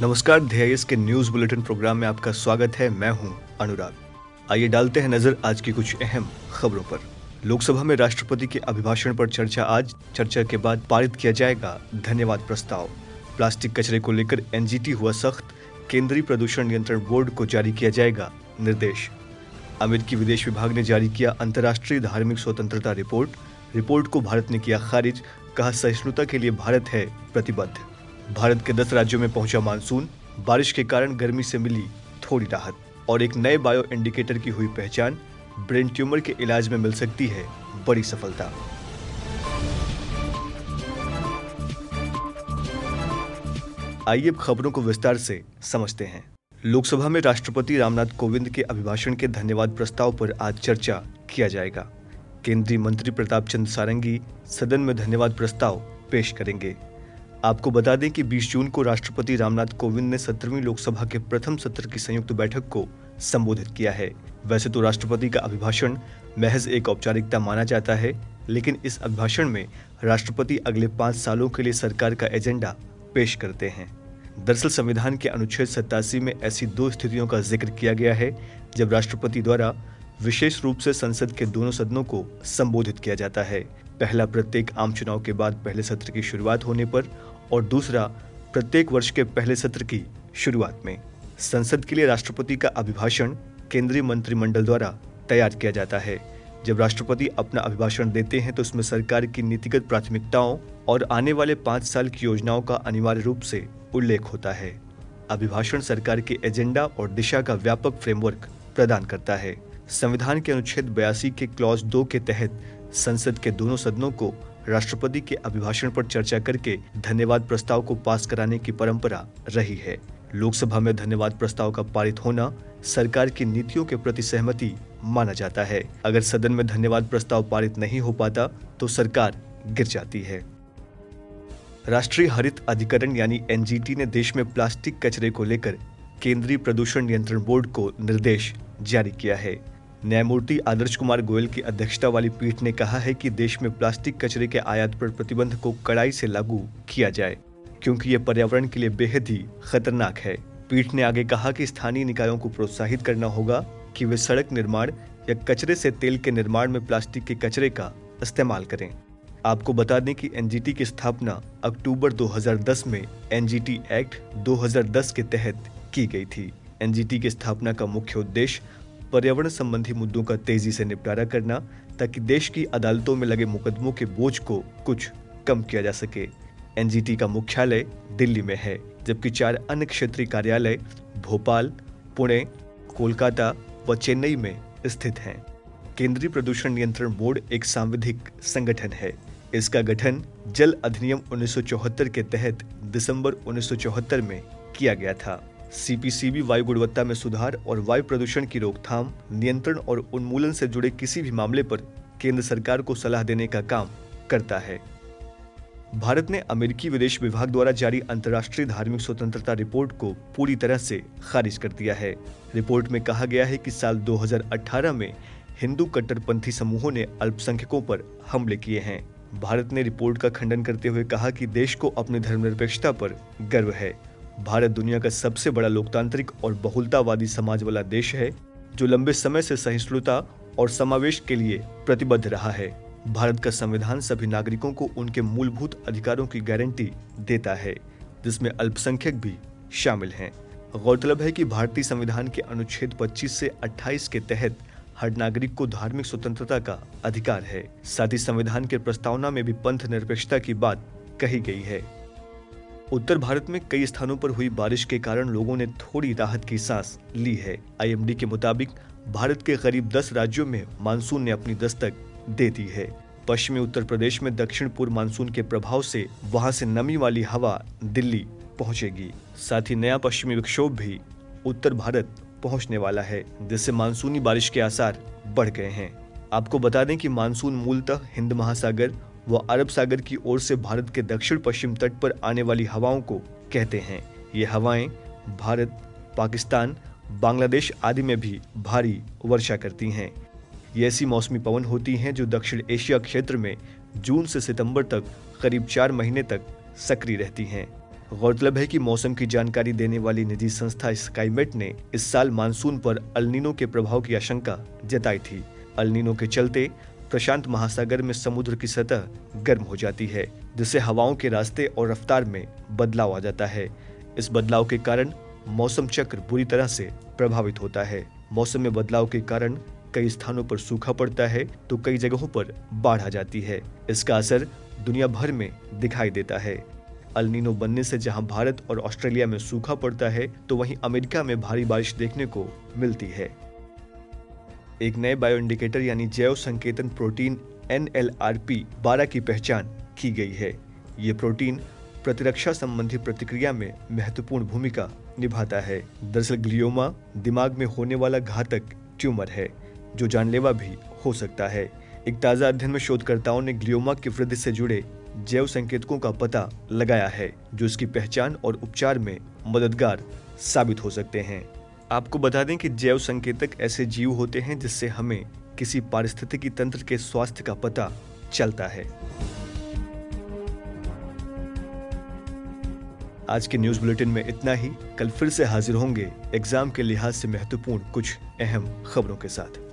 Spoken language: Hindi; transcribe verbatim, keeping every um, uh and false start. नमस्कार, ध्येयस के न्यूज बुलेटिन प्रोग्राम में आपका स्वागत है। मैं हूं अनुराग। आइए डालते हैं नजर आज की कुछ अहम खबरों पर। लोकसभा में राष्ट्रपति के अभिभाषण पर चर्चा। आज चर्चा के बाद पारित किया जाएगा धन्यवाद प्रस्ताव। प्लास्टिक कचरे को लेकर एनजीटी हुआ सख्त, केंद्रीय प्रदूषण नियंत्रण बोर्ड को जारी किया जाएगा निर्देश। अमेरिकी विदेश विभाग ने जारी किया अंतर्राष्ट्रीय धार्मिक स्वतंत्रता रिपोर्ट। रिपोर्ट को भारत ने किया खारिज, कहा सहिष्णुता के लिए भारत है प्रतिबद्ध। भारत के दस राज्यों में पहुंचा मानसून, बारिश के कारण गर्मी से मिली थोड़ी राहत। और एक नए बायो इंडिकेटर की हुई पहचान, ब्रेन ट्यूमर के इलाज में मिल सकती है बड़ी सफलता। आइए अब खबरों को विस्तार से समझते हैं। लोकसभा में राष्ट्रपति रामनाथ कोविंद के अभिभाषण के धन्यवाद प्रस्ताव पर आज चर्चा किया जाएगा। केंद्रीय मंत्री प्रताप चंद सारंगी सदन में धन्यवाद प्रस्ताव पेश करेंगे। आपको बता दें कि बीस जून को राष्ट्रपति रामनाथ कोविंद ने सत्रहवीं लोकसभा के प्रथम सत्र की संयुक्त बैठक को संबोधित किया है। वैसे तो राष्ट्रपति का अभिभाषण महज एक औपचारिकता माना जाता है, लेकिन इस अभिभाषण में राष्ट्रपति अगले पाँच सालों के लिए सरकार का एजेंडा पेश करते हैं। दरअसल संविधान के अनुच्छेद सत्तासी में ऐसी दो स्थितियों का जिक्र किया गया है जब राष्ट्रपति द्वारा विशेष रूप से संसद के दोनों सदनों को संबोधित किया जाता है। पहला प्रत्येक आम चुनाव के बाद पहले सत्र की शुरुआत होने पर, और दूसरा प्रत्येक वर्ष के पहले सत्र की शुरुआत में। संसद के लिए राष्ट्रपति का अभिभाषण केंद्रीय मंत्रिमंडल द्वारा तैयार किया जाता है। जब राष्ट्रपति अपना अभिभाषण देते हैं तो उसमें सरकार की नीतिगत प्राथमिकताओं और आने वाले पाँच साल की योजनाओं का अनिवार्य रूप से उल्लेख होता है। अभिभाषण सरकार के एजेंडा और दिशा का व्यापक फ्रेमवर्क प्रदान करता है। संविधान के अनुच्छेद बयासी के क्लॉज दो के तहत संसद के दोनों सदनों को राष्ट्रपति के अभिभाषण पर चर्चा करके धन्यवाद प्रस्ताव को पास कराने की परंपरा रही है। लोकसभा में धन्यवाद प्रस्ताव का पारित होना सरकार की नीतियों के प्रति सहमति माना जाता है। अगर सदन में धन्यवाद प्रस्ताव पारित नहीं हो पाता तो सरकार गिर जाती है। राष्ट्रीय हरित अधिकरण यानी एनजीटी ने देश में प्लास्टिक कचरे को लेकर केंद्रीय प्रदूषण नियंत्रण बोर्ड को निर्देश जारी किया है। न्यायमूर्ति आदर्श कुमार गोयल की अध्यक्षता वाली पीठ ने कहा है कि देश में प्लास्टिक कचरे के आयात पर प्रतिबंध को कड़ाई से लागू किया जाए, क्योंकि ये पर्यावरण के लिए बेहद ही खतरनाक है। पीठ ने आगे कहा कि स्थानीय निकायों को प्रोत्साहित करना होगा कि वे सड़क निर्माण या कचरे से तेल के निर्माण में प्लास्टिक के कचरे का इस्तेमाल करें। आपको बता दें कि एनजीटी की स्थापना अक्टूबर दो हज़ार दस में एनजीटी एक्ट दो हज़ार दस के तहत की गई थी। एनजीटी की स्थापना का मुख्य उद्देश्य पर्यावरण संबंधी मुद्दों का तेजी से निपटारा करना, ताकि देश की अदालतों में लगे मुकदमों के बोझ को कुछ कम किया जा सके। एनजीटी का मुख्यालय दिल्ली में है, जबकि चार अन्य क्षेत्रीय कार्यालय भोपाल, पुणे, कोलकाता व चेन्नई में स्थित हैं। केंद्रीय प्रदूषण नियंत्रण बोर्ड एक सांविधिक संगठन है। इसका गठन जल अधिनियम उन्नीस सौ चौहत्तर के तहत दिसंबर उन्नीस सौ चौहत्तर में किया गया था। सीपीसीबी वायु गुणवत्ता में सुधार और वायु प्रदूषण की रोकथाम, नियंत्रण और उन्मूलन से जुड़े किसी भी मामले पर केंद्र सरकार को सलाह देने का काम करता है। भारत ने अमेरिकी विदेश विभाग द्वारा जारी अंतर्राष्ट्रीय धार्मिक स्वतंत्रता रिपोर्ट को पूरी तरह से खारिज कर दिया है। रिपोर्ट में कहा गया है कि साल दो हज़ार अठारह में हिंदू कट्टरपंथी समूहों ने अल्पसंख्यकों पर हमले किए हैं। भारत ने रिपोर्ट का खंडन करते हुए कहा कि देश को अपनी धर्मनिरपेक्षता पर गर्व है। भारत दुनिया का सबसे बड़ा लोकतांत्रिक और बहुलतावादी समाज वाला देश है, जो लंबे समय से सहिष्णुता और समावेश के लिए प्रतिबद्ध रहा है। भारत का संविधान सभी नागरिकों को उनके मूलभूत अधिकारों की गारंटी देता है, जिसमें अल्पसंख्यक भी शामिल हैं। गौरतलब है कि भारतीय संविधान के अनुच्छेद पच्चीस से अट्ठाईस के तहत हर नागरिक को धार्मिक स्वतंत्रता का अधिकार है। साथ ही संविधान के प्रस्तावना में भी पंथ निरपेक्षता की बात कही गई है। उत्तर भारत में कई स्थानों पर हुई बारिश के कारण लोगों ने थोड़ी राहत की सांस ली है। आई एम डी के मुताबिक भारत के करीब दस राज्यों में मानसून ने अपनी दस्तक दे दी है। पश्चिमी उत्तर प्रदेश में दक्षिण पूर्व मानसून के प्रभाव से वहां से नमी वाली हवा दिल्ली पहुंचेगी। साथ ही नया पश्चिमी विक्षोभ भी उत्तर भारत पहुंचने वाला है, जिससे मानसूनी बारिश के आसार बढ़ गए हैं। आपको बता दें कि मानसून मूलतः हिंद महासागर व अरब सागर की ओर से भारत के दक्षिण पश्चिम तट पर आने वाली हवाओं को कहते हैं। ये हवाएं भारत, पाकिस्तान, बांग्लादेश आदि में भी भारी वर्षा करती हैं। ये ऐसी मौसमी पवन होती हैं जो दक्षिण एशिया क्षेत्र में जून से सितंबर तक करीब चार महीने तक सक्रिय रहती हैं। गौरतलब है कि मौसम की जानकारी देने वाली निजी संस्था स्काईमेट ने इस साल मानसून पर अल नीनो के प्रभाव की आशंका जताई थी। अल नीनो के चलते प्रशांत महासागर में समुद्र की सतह गर्म हो जाती है, जिससे हवाओं के रास्ते और रफ्तार में बदलाव आ जाता है। इस बदलाव के कारण मौसम चक्र बुरी तरह से प्रभावित होता है। मौसम में बदलाव के कारण कई स्थानों पर सूखा पड़ता है तो कई जगहों पर बाढ़ आ जाती है। इसका असर दुनिया भर में दिखाई देता है। अल नीनो बनने से जहां भारत और ऑस्ट्रेलिया में सूखा पड़ता है तो वहीं अमेरिका में भारी बारिश देखने को मिलती है। एक नए बायो इंडिकेटर यानी जैव संकेतन protein N L R P बारह की पहचान की गई है। ये प्रोटीन प्रतिरक्षा संबंधी प्रतिक्रिया में महत्वपूर्ण भूमिका निभाता है। दरअसल ग्लियोमा दिमाग में होने वाला घातक ट्यूमर है जो जानलेवा भी हो सकता है। एक ताज़ा अध्ययन में शोधकर्ताओं ने ग्लियोमा की वृद्धि से जुड़े जैव संकेतकों का पता लगाया है जो इसकी पहचान और उपचार में मददगार साबित हो सकते हैं। आपको बता दें कि जैव संकेतक ऐसे जीव होते हैं जिससे हमें किसी पारिस्थितिकी तंत्र के स्वास्थ्य का पता चलता है। आज के न्यूज बुलेटिन में इतना ही। कल फिर से हाजिर होंगे एग्जाम के लिहाज से महत्वपूर्ण कुछ अहम खबरों के साथ।